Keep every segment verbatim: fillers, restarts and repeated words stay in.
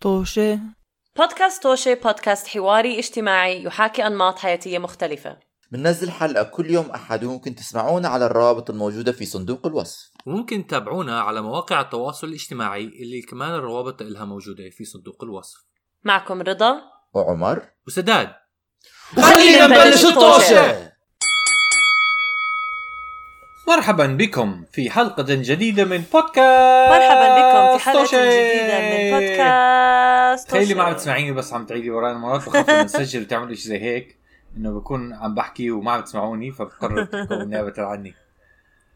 طوشة بودكاست طوشة بودكاست حواري اجتماعي يحاكي أنماط حياتية مختلفة. بننزل حلقة كل يوم أحد، وممكن تسمعونا على الروابط الموجودة في صندوق الوصف، وممكن تتابعونا على مواقع التواصل الاجتماعي اللي كمان الروابط لها موجودة في صندوق الوصف. معكم رضا وعمر وسداد، خلينا نبلش الطوشة. مرحبا بكم في حلقة جديدة من بودكاست. مرحبا بكم في حلقة جديدة من بودكاست. تخيلي ما عم تسمعيني، بس عم تعيدي وراي مرات، بخاف نسجل وتعملوا شيء زي هيك انه بكون عم بحكي وما عم تسمعوني، فبقرر تكون نيابة عني.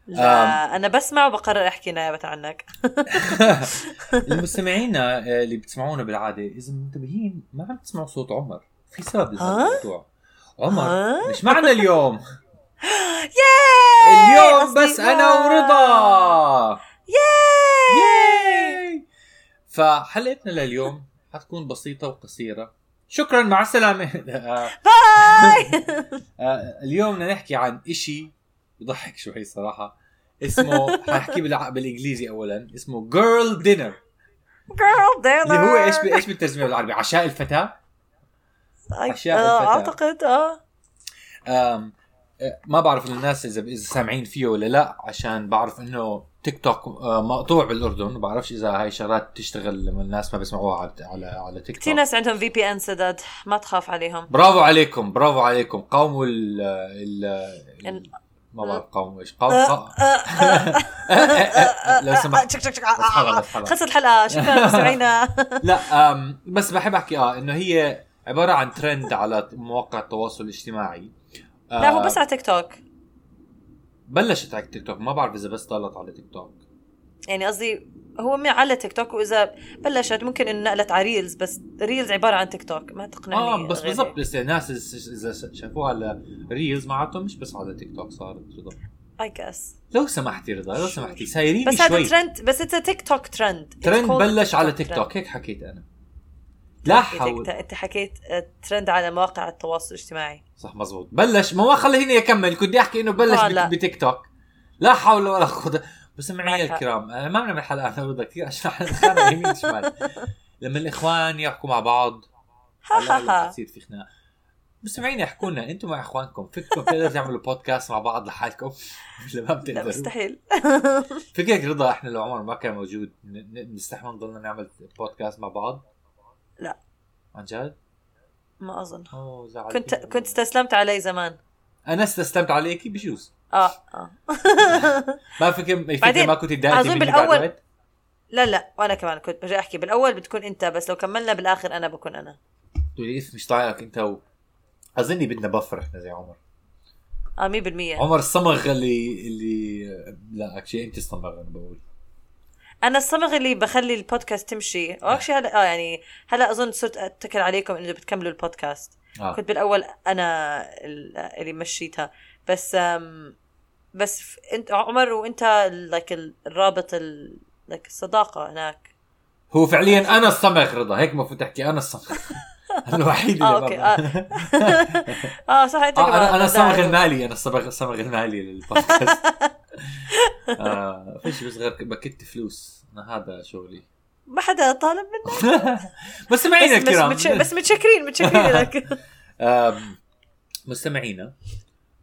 لا انا بسمع وبقرر احكي نيابة عنك. المستمعين اللي بتسمعونا بالعادة اذا منتبهين ما عم تسمعوا صوت عمر في سبب لهذا الموضوع. عمر مش معنا اليوم. اليوم بس أنا ورضا. ياي. فحلقتنا لليوم حتكون بسيطة وقصيرة. شكرا، مع السلامة. باي. اليوم نحكي عن إشي يضحك شوي صراحة، اسمه حنحكي بالإنجليزي أولا، اسمه Girl Dinner. Girl Dinner. اللي هو إيش إيش بالترجمة بالعربي؟ عشاء الفتاة. عشاء الفتاة. أعتقد آه. ما بعرف الناس إذا إذا سامعين فيه ولا لأ، عشان بعرف إنه تيك توك مقطوع بالأردن، ما بعرفش إذا هاي شغلات تشتغل لما الناس ما بيسمعوها على على على تيك توك. كتير ناس عندهم في بي إن سداد، ما تخاف عليهم. برافو عليكم، برافو عليكم. قاوموا ال ال ما بعرف قاوموا إيش قاوموا. لو سمحت. خلصت الحلقة، شكرا مستمعينا. لا بس بحب أحكي آه إنه هي عبارة عن ترند على مواقع التواصل الاجتماعي. لا هو بس على تيك توك، بلشت على تيك توك، ما بعرف إذا بس طالت على تيك توك، يعني قصدي هو مي على تيك توك، وإذا بلشت ممكن إن نقلت على ريلز، بس ريلز عبارة عن تيك توك، ما تقنعني. آه بس بالضبط، بس الناس إذا شافوها على ريلز معاتهم مش بس على تيك توك صارت رضا. I guess لو سمحتي رضا، لو سمحتي سايريني بس شوي، بس هذا ترند، بس إذا تيك توك ترند ترند بلش على تيك توك، هيك حكيت أنا. لا حاول، انت حكيت ترند على مواقع التواصل الاجتماعي صح؟ مزبوط، بلش ما هو خليني اكمل، كنت احكي انه بلش آه بتيك توك. لا حول ولا قوه. بس معي الكرام، انا ما بنعمل حلقه انا وضا كثير عشان نتخانق يمين شمال لما الاخوان يحكوا مع بعض على كثير في خناقه. بس معينا احكوا لنا انتم مع اخوانكم فيكم تقدروا تعملوا بودكاست مع بعض لحالكم ولا ما بتقدروا؟ لا مستحيل. فكرك رضا احنا لو عمر ما كان موجود نستحمل نضلنا نعمل بودكاست مع بعض؟ لا عن جد ما أظن. كنت كنت استسلمت علي زمان. أنا استسلمت عليكي بجوز. آه آه. ما فكر فكر ما كنت داعي مني بالأول. لا لا، وأنا كمان كنت بجي أحكي بالأول بتكون أنت، بس لو كملنا بالآخر أنا بكون أنا. تقولي إيش مش طايقك أنت و... أظني بدنا بفرح زي عمر. آه مية بالمية. عمر الصمغ اللي اللي لا أكشي أنت الصمغ أنا بقول. أنا الصمغ اللي بخلي البودكاست تمشي. وأكشي هلا آه يعني هلا أظن صرت أتكل عليكم إنه بتكملوا البودكاست. آه. كنت بالأول أنا اللي مشيتها، بس بس أنت عمر وأنت like الرابط ال like الصداقة هناك. هو فعليا أنا الصمغ رضا، هيك مفروض تحكي أنا الصمغ. أنا الوحيد اللي برضه. آه, آه. آه صح أنت. آه أنا أنا الصمغ المالي، أنا الصمغ الصمغ المالي للبودكاست. آه فيش بس غير بكت فلوس، أنا هذا شغلي، ما حدا طالب مني. بس معينا الكرام، بس, بس متشكرين متشكرين لك. آه مستمعينا،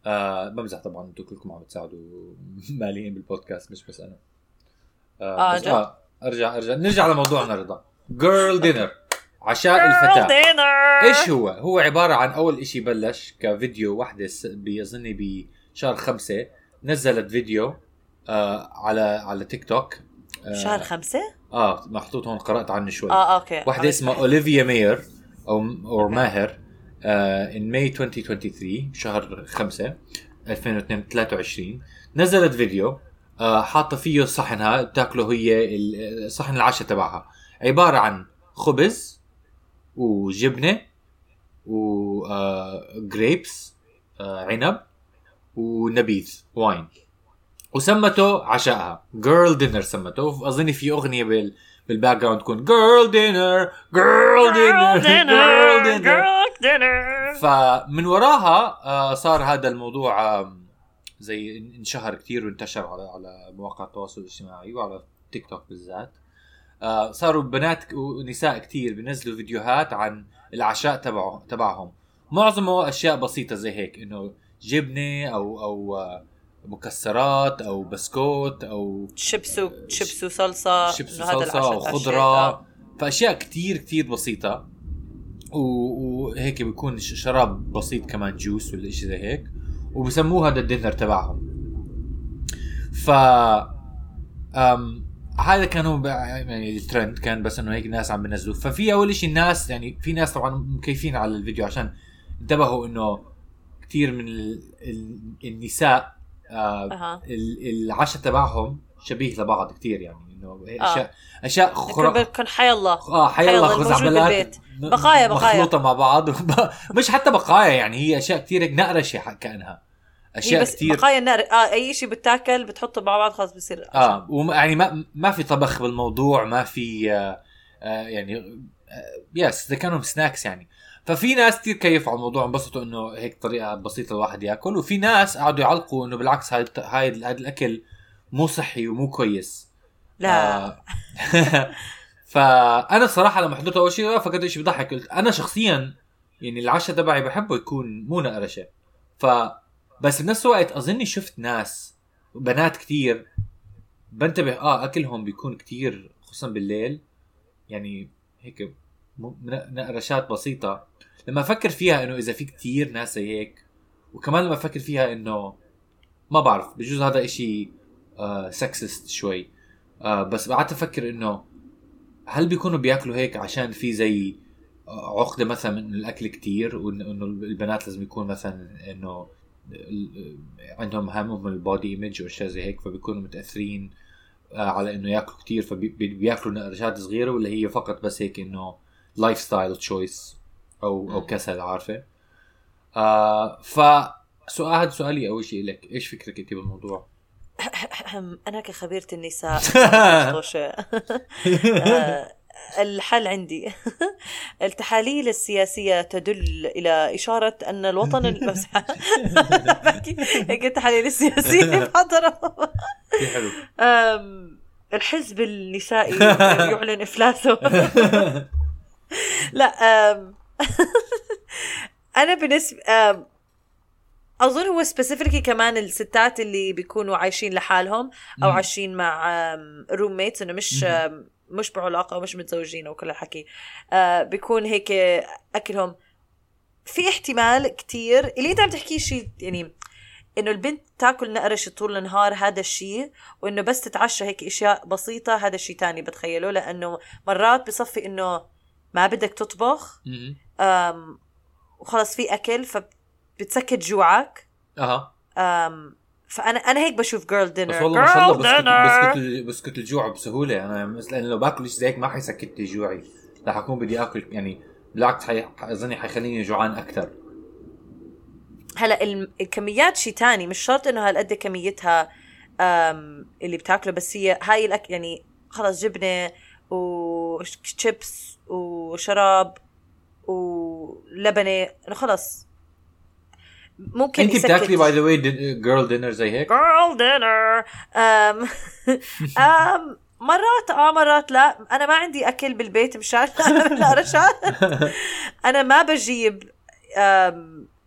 آه بمزح طبعا، انتم كلكم عم تساعدوا ماليا بالبودكاست مش بس أنا. آه, بس آه أرجع أرجع نرجع لموضوعنا رضا. Girl Dinner، عشاء الفتاة. إيش هو؟ هو عبارة عن أول إشي بلش كفيديو واحدة بيظني بشهر خمسة، نزلت فيديو آه على على تيك توك آه شهر خمسة. اه محطوط هون، قرأت عنه شوي. اه اوكي. واحدة اسمها أوليفيا ماير او او ماهر آه in May twenty twenty-three، شهر خمسة ألفين وثلاثة وعشرين، نزلت فيديو آه حاطة فيه صحنها بتاكله هي، الصحن العشاء تبعها عبارة عن خبز وجبنة وجريبس آه آه عنب ونبيذ واين، وسمته عشاءها Girl Dinner سمته. أظني في أغنية بال بالباك جراوند تكون Girl Dinner Girl Dinner Girl Dinner Girl Dinner. فمن وراها صار هذا الموضوع زي انشهر كتير وانتشر على على مواقع التواصل الاجتماعي وعلى تيك توك بالذات. آه صاروا بنات ونساء كتير بنزلوا فيديوهات عن العشاء تبعه تبعهم، معظمه اشياء بسيطه زي هيك، انه جبنه او او مكسرات او بسكوت او شيبس شيبس وصلصه، شيبس وصلصه وخضره، فاشياء كتير كتير بسيطه، وهيك بيكون شراب بسيط كمان، جوس ولا شيء زي هيك، وبسموه هذا الدينر تبعهم. ف هذا كان هو يعني الترند، كان بس انه هيك ناس عم بنزلوه. ففي اول شيء الناس يعني في ناس طبعا مكيفين على الفيديو عشان انتبهوا انه كثير من النساء آه العشاء تبعهم شبيه لبعض كثير، يعني انه اشياء آه. اشياء خرا كان حي الله اه حي الله خزعبلات بقايا بقايا مخلوطه مع بعض مش حتى بقايا، يعني هي اشياء كثير نقرشه كانها اشياء بس كتير بقايا النار آه اي شيء بتاكل بتحطه مع بعض خلاص بصير اه ويعني ما ما في طبخ بالموضوع، ما في آه يعني آه يس ده كانوا سناكس يعني. ففي ناس كتير كيف على الموضوع، انبسطوا انه هيك طريقه بسيطه الواحد ياكل، وفي ناس قعدوا يعلقوا انه بالعكس هاي هاي هذا الاكل مو صحي ومو كويس لا آه فانا صراحه لما حضرت اول شيء فكرت شيء بضحك، قلت انا شخصيا يعني العشاء تبعي بحبه يكون مو نقرشه، ف بس بنفس الوقت أظني شفت ناس بنات كتير بنتبه آه أكلهم بيكون كتير خصوصا بالليل، يعني هيك نقرشات بسيطة. لما أفكر فيها إنه إذا في كتير ناس هيك، وكمان لما أفكر فيها إنه ما بعرف بجوز هذا إشي آه سكسست شوي آه بس قعدت أفكر إنه هل بيكونوا بيأكلوا هيك عشان في زي عقدة مثلا من الأكل كتير، وإنه البنات لازم يكون مثلا إنه عندهم همهم البودي ايمج واشياء زي هيك، فبيكونوا متاثرين على انه ياكلوا كتير فبياكلوا نقرشات صغيره، ولا هي فقط بس هيك انه لايف ستايل تشويس او او كسل، عارفه آه فسؤال سؤالي اول شيء لك، ايش فكرك انت بالموضوع؟ انا كخبيره النساء الحل عندي التحاليل السياسية تدل إلى إشارة أن الوطن المسحة هيك التحاليل السياسية بحضرة الحزب النسائي يعلن إفلاسه لا أنا بالنسبة أظن هو سبيسيفيكلي كمان الستات اللي بيكونوا عايشين لحالهم أو عايشين مع روميتس، إنه مش مش بعلاقة ومش متزوجين وكل الحكي آه بيكون هيك أكلهم في احتمال كتير اللي انت عم تحكي شيء، يعني انه البنت تاكل نقرش طول النهار هذا الشيء، وانه بس تتعشى هيك اشياء بسيطة هذا الشيء تاني بتخيله، لانه مرات بصفي انه ما بدك تطبخ وخلص في اكل فبتسكت جوعك اها فانا انا هيك بشوف Girl Dinner. بس والله ما شاء الله بسكت الجوع بسهوله، انا مثلا لو باكل شيء زيك ما حيسكت جوعي، راح اكون بدي اكل يعني بالعكس اظني حيخليني جوعان اكثر. هلا الكميات شيء تاني، مش شرط انه هالقد كميتها اللي بتاكله، بس هي هاي الاكل يعني خلص جبنه وشيبس وشراب ولبنه خلص ممكن. انت بتاكلي باي ذا واي Girl Dinner زي هيك Girl Dinner أم أم مرات اه مرات لا، انا ما عندي اكل بالبيت مشان انا ما بجيب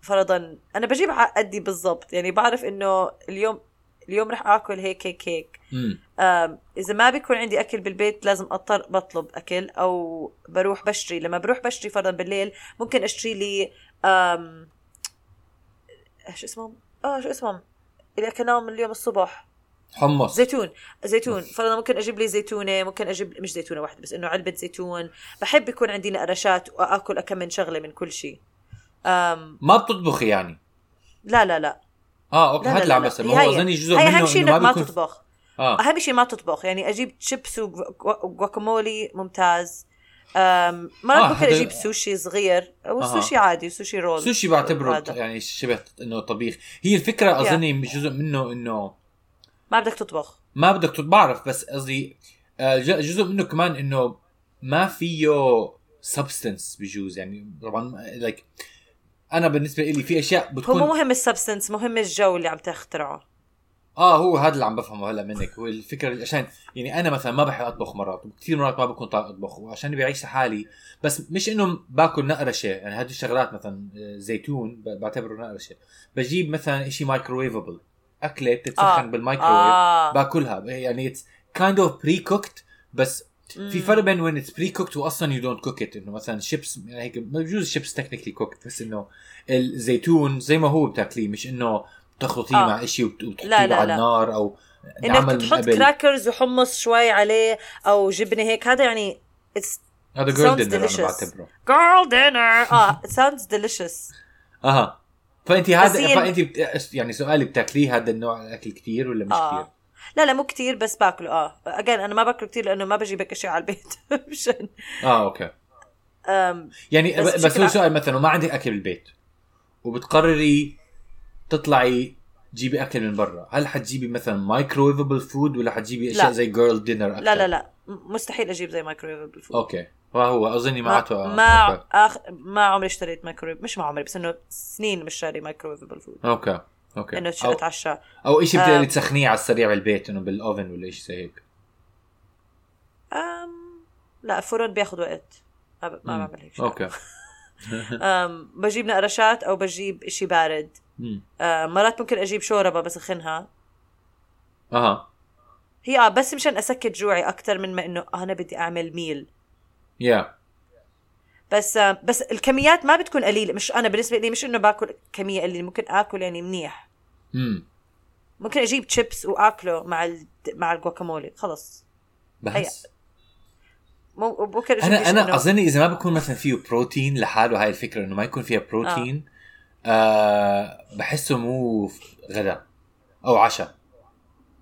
فرضا، انا بجيب عقدي بالضبط، يعني بعرف انه اليوم اليوم رح اكل هيك هيك هيك اذا ما بيكون عندي اكل بالبيت لازم اضطر بطلب اكل او بروح بشتري. لما بروح بشتري فرضا بالليل ممكن اشتري لي شو اسمهم اه شو اسمهم اللي اكلناهم اليوم الصبح، حمص، زيتون زيتون فرضا ممكن اجيب لي زيتونه، ممكن اجيب مش زيتونه واحده بس انه علبه زيتون. بحب يكون عندي نقرشات واكل اكمل شغله من كل شيء. ما بتطبخي يعني؟ لا لا لا اه اوكي هدلع، بس هو اظني جزء منه اهم شيء ما, ما تطبخ آه. اهم شيء ما تطبخ، يعني اجيب تشيبس وغواكامولي ممتاز، امم ما ممكن اجيب سوشي صغير او آه. سوشي عادي، سوشي رول، سوشي بعتبره يعني شبه انه طبيخ. هي الفكره اظني yeah. جزء منه انه ما بدك تطبخ، ما بدك تطبخ بعرف، بس قصدي جزء منه كمان انه ما فيه سبستنس بجوز، يعني طبعا لايك انا بالنسبه لي في اشياء بتكون هو مهم السبستنس، مهم الجو اللي عم تخترعه اه هو هذا اللي عم بفهمه هلا منك. والفكره عشان يعني انا مثلا ما بحب اطبخ مرات وكثير مرات ما بكون طالع اطبخ وعشان بعيش لحالي, بس مش انه باكل نقرشه يعني هذه الشغلات مثلا زيتون بعتبره نقرشه. بجيب مثلا شيء مايكروويفبل, اكله بتتسخن آه. بالمايكروويف آه. باكلها يعني it's kind of pre-cooked, بس مم. في فرق بين when it's pre-cooked واصلا you don't cook it. انه مثلا شيبس يعني هيك بجوز شيبس technically cooked, بس انه الزيتون زي ما هو بتاكليه مش انه تخلطيه آه. مع إشي وتحطيه لا لا على لا. النار أو إنك تحط كراكرز وحمص شوي عليه أو جبنة هيك. هذا يعني هذا girl dinner أنا بعتبره girl dinner آه it sounds delicious آه. فأنت هذا فأنت بت... يعني سؤالي بتاكليه هذا النوع الأكل كتير ولا مش آه. كتير؟ لا لا مو كتير بس باكله آه again أنا ما باكله كتير لأنه ما بجيب أشي على البيت مشان آه أوكي أم... يعني بس, بس هو سؤال مثلا وما عندك أكل بالبيت وبتقرري تطلعي تجيبي أكل من برا, هل حتجيبي مثلا مايكروويفبل فود ولا حتجيبي أشياء لا. زي جيرل دينر أكثر؟ لا لا لا مستحيل أجيب زي مايكروويفبل فود. أوكي وهو أظني معته ما ما, أخ... ما عمري اشتريت مايكروويف, مش ما عمري بس إنه سنين مش شاري مايكروويفبل فود. أوكي أوكي إنه شيء أتعشى أو, أو إشي بتقدري أم... تسخنيه على السريع بالبيت إنه بالأوفن ولا إشي زي هيك. أم... لا فرن بياخد وقت ما ب... ما بعمل هيك. أوكي أم... بجيب نقرشات أو بجيب إشي بارد. آه مرات ممكن أجيب شوربة بس أخنها أها هي آه بس مشان أسكت جوعي أكتر من ما إنه أنا بدي أعمل ميل yeah. بس آه بس الكميات ما بتكون قليلة. مش أنا بالنسبة لي مش إنه باكل كمية قليلة, ممكن أكل يعني منيح mm. ممكن أجيب تشيبس وأكله مع ال مع الجواكامولي خلاص بس. ممكن أنا أنا أظن إذا ما بكون مثلا فيه بروتين لحاله, هاي الفكرة إنه ما يكون فيها بروتين آه. أه بحسه مو غدا أو عشاء,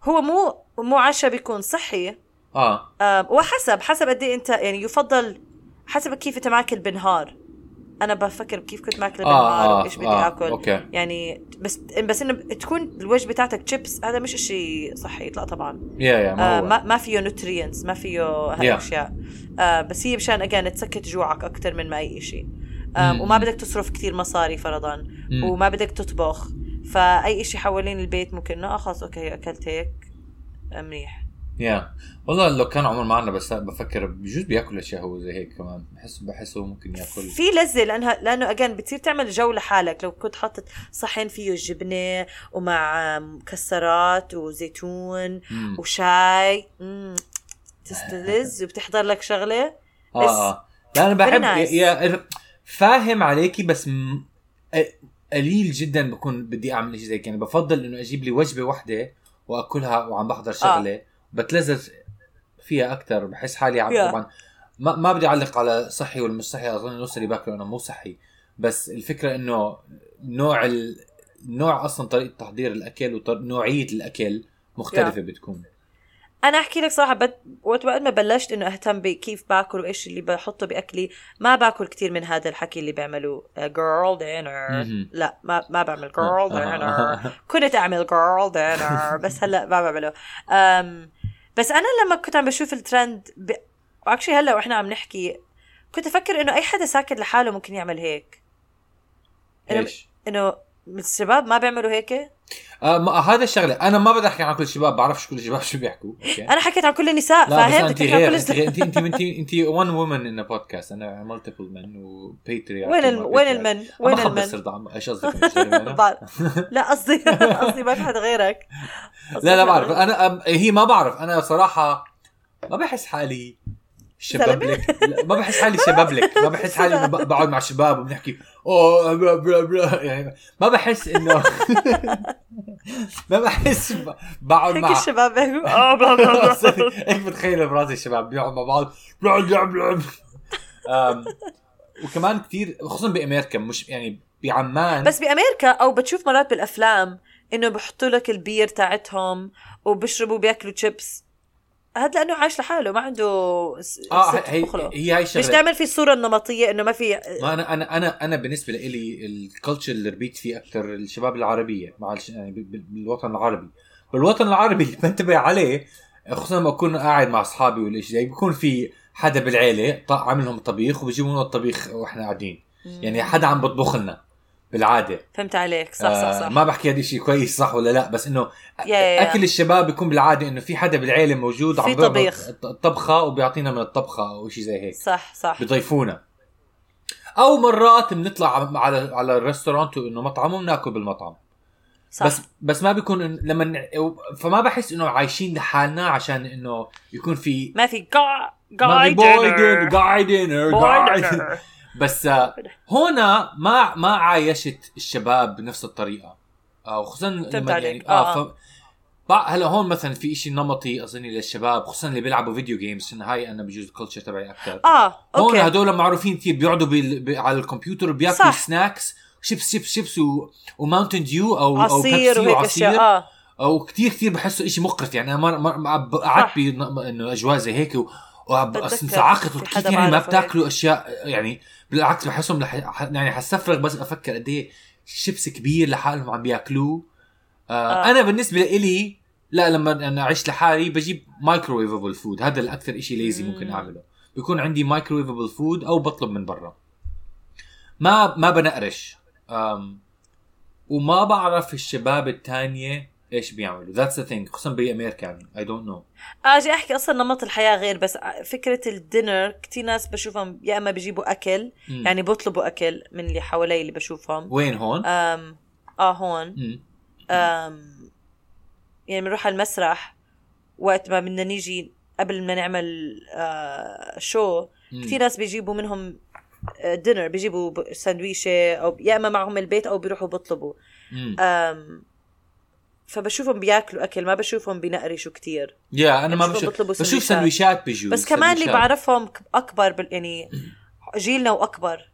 هو مو مو عشاء بيكون صحي آه. أه وحسب حسب قد إيه أنت يعني يفضل حسب كيف أنت ماكل بالنهار. أنا بفكر كيف كنت ماكل بالنهار آه آه وإيش بدي آه أكل أوكي. يعني بس بس إنه تكون الوجبة بتاعتك تشيبس هذا مش إشي صحي لا طبعا yeah, yeah, ما, آه ما ما فيه نوترينز ما فيه هالأشياء yeah. آه بس هي مشان أجان تسكت جوعك أكتر من ما أي إشي أم وما بدك تصرف كتير مصاري فرضاً مم. وما بدك تطبخ, فأي إشي حوالين البيت ممكن نأخذ أوكي أكلت هيك منيح يا yeah. والله لو كان عمر معنا بس بفكر بجوز بيأكل أشياء هو زي هيك كمان بحس بحس هو ممكن يأكل في لذة لأنها لأنه أجان بتصير تعمل جولة حالك. لو كنت حطت صحن فيه جبنة ومع مكسرات وزيتون مم. وشاي تستلذ وبتحضر لك شغلة آه آه. لا أنا بحب يا, يا فاهم عليكي بس م... قليل جدا بكون بدي اعمل شيء زي كذا يعني بفضل انه اجيب لي وجبه واحده واكلها وعم بحضر شغله آه. بتلذذ فيها اكثر بحس حالي عم yeah. طبعا ما ما بدي اعلق على صحي والمش صحي, اظن النص اللي باكله انا مو صحي, بس الفكره انه نوع ال... نوع اصلا طريقه تحضير الاكل ونوعيه الاكل مختلفه yeah. بتكون. أنا أحكي لك صراحة بد... وقت ما بلشت إنه أهتم بكيف باكل وإيش اللي بحطه بأكلي ما باكل كتير من هذا الحكي اللي بيعملوه girl dinner لا ما ما بعمل girl dinner كنت أعمل girl dinner بس هلأ ما بعمله. أم... بس أنا لما كنت عم بشوف الترند ب... وأكشي هلأ وإحنا عم نحكي كنت أفكر إنه أي حدا ساكت لحاله ممكن يعمل هيك إنه, إنه... الشباب ما بيعملوا هيك آه هذا الشغله. انا ما بدي احكي عن كل الشباب, بعرفش كل الشباب شو بيحكوا أوكي. انا حكيت عن كل النساء فاهم انت غير انت انت انت انت, انت وان وومن ان بودكاست انا مالتيبل من وباترياركي وين ال... وين المن وين المن ايش قصدك لا قصدي قصدي ما في حدا غيرك لا لا بعرف انا هي ما بعرف انا صراحه ما بحس حالي شبابلك ما بحس حالي شبابلك ما بحس حالي بقعد مع شباب وبنحكي اوه بلا بلا بلا يعني ما بحس انه ما بحس بقعد مع الشباب اه بلا بلا هيك بتخيل براسي الشباب بيقعدوا مع بعض بلا بلا وكمان كثير خصوصا بامريكا مش يعني بعمان بس بامريكا او بتشوف مرات بالافلام انه بحطوا لك البير تاعتهم وبيشربوا بياكلوا تشيبس هاد لأنه عايش لحاله ما عنده آه هي هي هاي الشغلة مش تعمل في الصورة النمطية إنه ما في ما أنا أنا أنا أنا بالنسبة لي الكالتشر اللي ربيت فيه أكتر الشباب العربية مع الش... يعني بالوطن العربي بالوطن العربي اللي بنتبه عليه خصوصا لما أكون قاعد مع أصحابي ولا إيش زي بيكون في حدا بالعيلة عاملهم طبيخ وبيجيبونه الطبيخ وإحنا قاعدين يعني حدا عم بطبخ لنا بالعاده. فهمت عليك. صح صح صح. آه ما بحكي هذا شيء كويس صح ولا لا، بس انه اكل الشباب بيكون بالعاده انه في حدا بالعيله موجود عم بيعمل الطبخه وبيعطينا من الطبخه او شيء زي هيك. صح صح. بيضيفونا. او مرات بنطلع على على الريستورانت وانه مطعم وبناكل بالمطعم. صح. بس بس ما بيكون لما فما بحس انه عايشين لحالنا عشان انه يكون في ما في جاي دينر جاي دينر. بس هنا ما ما عايشت الشباب بنفس الطريقه، وخصوصا لما يعني اه هلا هون مثلا في إشي نمطي اظن للشباب خصوصا اللي بيلعبوا فيديو جيمز، إن هاي انا بجوز الكلتشر تبعي اكثر. اه هون هذول معروفين كثير بيقعدوا بي... على الكمبيوتر بياكلوا سناكس شيبس شيبس شيبس و... وماونتن ديو او او بيبسي وعصير آه. او كثير كثير بحسوا إشي مقرف. يعني انا مر... مر... قعدت انه اجواء زي هيك و... وعقت وكثير يعني ما بتاكلوا اشياء، يعني بالعكس بحسهم لح... يعني حسفرغ بس افكر قد ايه شيبس كبير لحالهم عم بياكلوه. آه آه. انا بالنسبه لي لا، لما انا عشت لحالي بجيب مايكروويفبل فود، هذا الاكثر إشي ليزي ممكن اعمله. بيكون عندي مايكروويفبل فود او بطلب من برا، ما ما بنقرش. آم. وما بعرف الشباب التانية ايش بيعملوا. ذاتس ذا ثينج، خصوصا بامريكا يعني اي دونت نو. اجي احكي اصلا نمط الحياه غير، بس فكره الدينر كثير ناس بشوفهم يا اما بيجيبوا اكل م. يعني بطلبوا اكل من اللي حوالي اللي بشوفهم. وين هون؟ ام اه هون م. ام يعني بنروح على المسرح وقت ما بدنا نيجي قبل ما نعمل آه شو. كثير ناس بيجيبوا منهم دينر، بيجيبوا ساندويشه او يا اما معهم البيت او بيروحوا بيطلبوا. ام فبشوفهم بياكلوا اكل، ما بشوفهم بينقرشوا كتير. يا انا ما بشوف بشوف سندويشات بيجوا. بس كمان اللي بعرفهم اكبر بال... يعني جيلنا واكبر.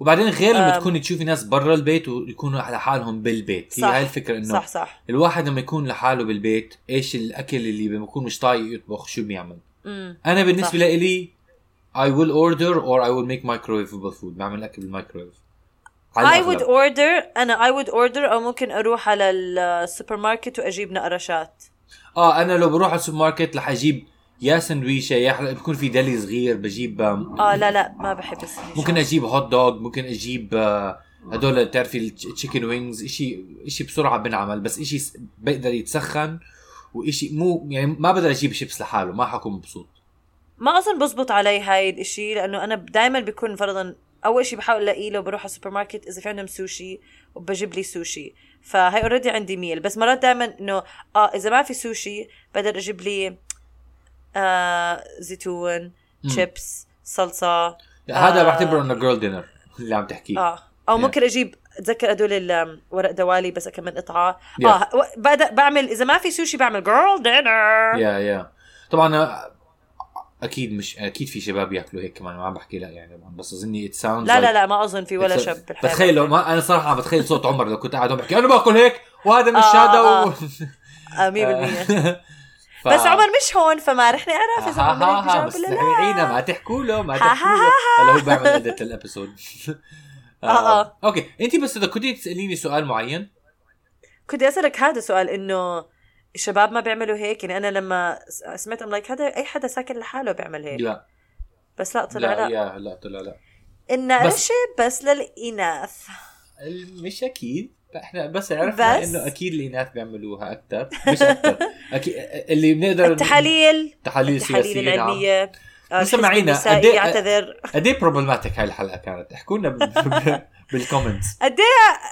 وبعدين غير لما تكون تشوفي ناس برا البيت ويكونوا على حالهم بالبيت. هي هاي الفكره انه صح صح. الواحد لما يكون لحاله بالبيت ايش الاكل اللي بيكون مش طايق يطبخ شو بيعمل. مم. انا بالنسبه صح. لي I will order or I will make microwavable food. بعمل أكل بالمايكرويف. I would order أنا I would order أو ممكن أروح على السوبر ماركت وأجيب نقرشات. آه أنا لو بروح على السوبر ماركت لح أجيب يا سندويشة يا حل... بكون في دلي صغير بجيب. آه لا لا ما بحب السندويشة. ممكن أجيب هوت دوغ، ممكن أجيب هدول تعرفي التشيكن وينجز. إشي إشي بسرعة بنعمل، بس إشي بقدر يتسخن وإشي مو يعني ما بقدر أجيب شيبس لحاله، ما حكون مبسوط. ما أظن بزبط علي هاي الاشي، لأنه أنا دايماً بيكون فرضاً أول شي بحاول ألاقيه لو بروح على السوبر ماركت إذا في عندهم سوشي وبجيب لي سوشي، فهاي أوريدي عندي ميل. بس مرات دايماً إنه آه إذا ما في سوشي بقدر أجيب لي آه زيتون، شيبس، صلصة. آه هذا بعتبره إنه girl dinner اللي عم تحكيه. آه أو yeah. ممكن أجيب أتذكر أدول ورق دوالي بس أكمل قطعة. yeah. آه بقدر بعمل إذا ما في سوشي بعمل girl dinner. yeah yeah طبعاً اكيد مش اكيد في شباب ياكلوا هيك كمان، ما عم بحكي لا يعني، بس اظني ات ساوند لا لا لا ما اظن في ولا شاب بالحياه. تخيلوا ما انا صراحه عم بتخيل صوت عمر لو كنت قاعد عم بحكي انا باكل هيك وهذا مش هذا و مية بالمية ف... بس عمر مش هون فما رح نعرف اذا عمر بيجاوب ولا لا. رجعينا ما تحكوا له ما تحكوا له هلا هو بيعمل اداه الابيسود. اه اوكي انت بس اذا كنت تساليني سؤال معين كنت اسالك هذا السؤال انه الشباب ما بيعملوا هيك. يعني أنا لما سمعت أم لايك هذا أي حدا ساكن لحاله بيعمل هيك. لا بس لا طلع لا لا, لا طلع لا النقرشة بس للإناث مش أكيد. إحنا بس عرفنا إنه أكيد الإناث بيعملوها أكتر مش أكتر. أكيد اللي بنقدر التحاليل التحاليل السياسية العلمية سمعينا أدي أعتذر أدي problematic هاي الحلقة كانت. احكولنا بالكومنتس أدي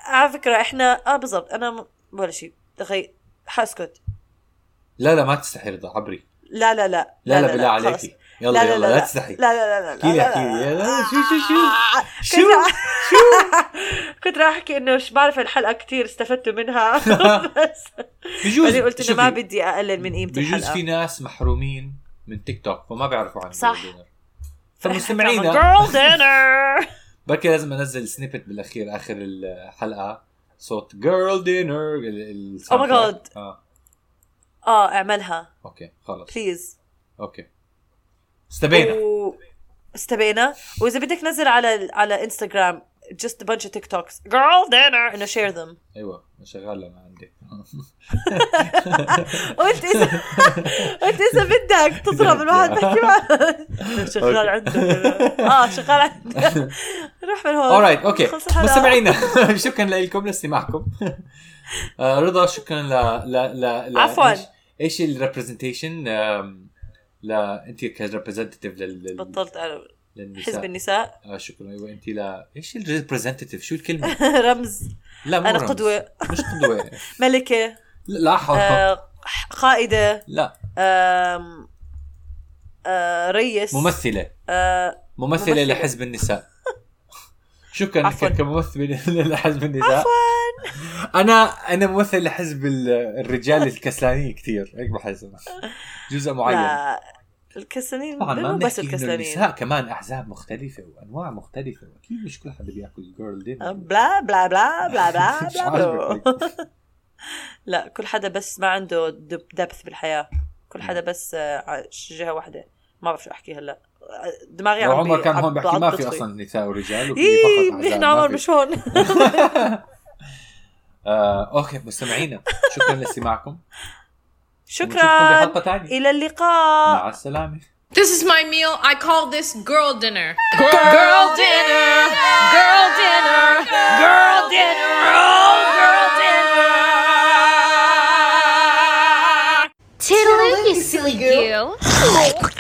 على فكرة إحنا آه بالضبط أنا ولا شيء تخيل حاسكت لا لا ما تستحي رضا عبري لا لا لا لا لا بالله عليكي يلا يلا لا تستحي لا لا لا لا لا شو شو شو شو شو كنت راح احكي انه مش بعرف الحلقه كتير استفدت منها بجوز قلت انه ما بدي اقلل من قيمه الحلقه. بجوز في ناس محرومين من تيك توك وما بيعرفوا عن صح فمستمعينا جيرل دينر بكره لازم انزل سنيبت بالاخير اخر الحلقه صوت جيرل دينر. او ماي جاد اه اعملها. اوكي خلص بليز. اوكي استبينا و... استبينا. واذا بدك نزل على على انستغرام just a bunch of tiktoks girl dinner and share them. ايوه شغال انا عندي قلت اذا قلت اذا بدك تضرب الواحد تحكي معه شغال عندك اه شغال عندك نروح بالهول. alright okay مستمعينا شكرا لكم لاستماعكم. رضا شكرا ل ل ل عفوا ايش الريبريزنتيشن لا انت كريبريزنتيف لل بطلت انا حزب النساء. آه شكرا. ايوه انت لا ايش الريبريزنتيف شو الكلمه؟ رمز. لا مو انا رمز. قدوه. مش قدوه. ملكه. لا حول. آه قائده. لا. آه آه رئيس. ممثله. آه ممثله, ممثلة. لحزب النساء. شكرا كممثل لحزب النساء. انا انا ممثل لحزب الرجال الكسلانين كثير هيك بحسب جزء معين. الكسلانين مو بس الكسلانين, النساء كمان احزاب مختلفه وانواع مختلفه, اكيد مش كل حدا بياكل جيرل دينر بلا بلا بلا بلا بلا, بلا, بلا. لا كل حدا بس ما عنده دبث بالحياه, كل حدا بس جهه واحده. ما بعرف شو احكي هلا, دماغي عم عمر كان هون بحكي ما في اصلا نساء ورجال وفي فقط احزاب. نحن عمر مش هون. اوكي مستمعينا شكرا لاستماعكم, شكرا, الى اللقاء, مع السلامه. This is my meal. I call this girl dinner. Girl, girl dinner. Girl dinner. Girl dinner. Oh, girl dinner. Tiddly, you silly girl.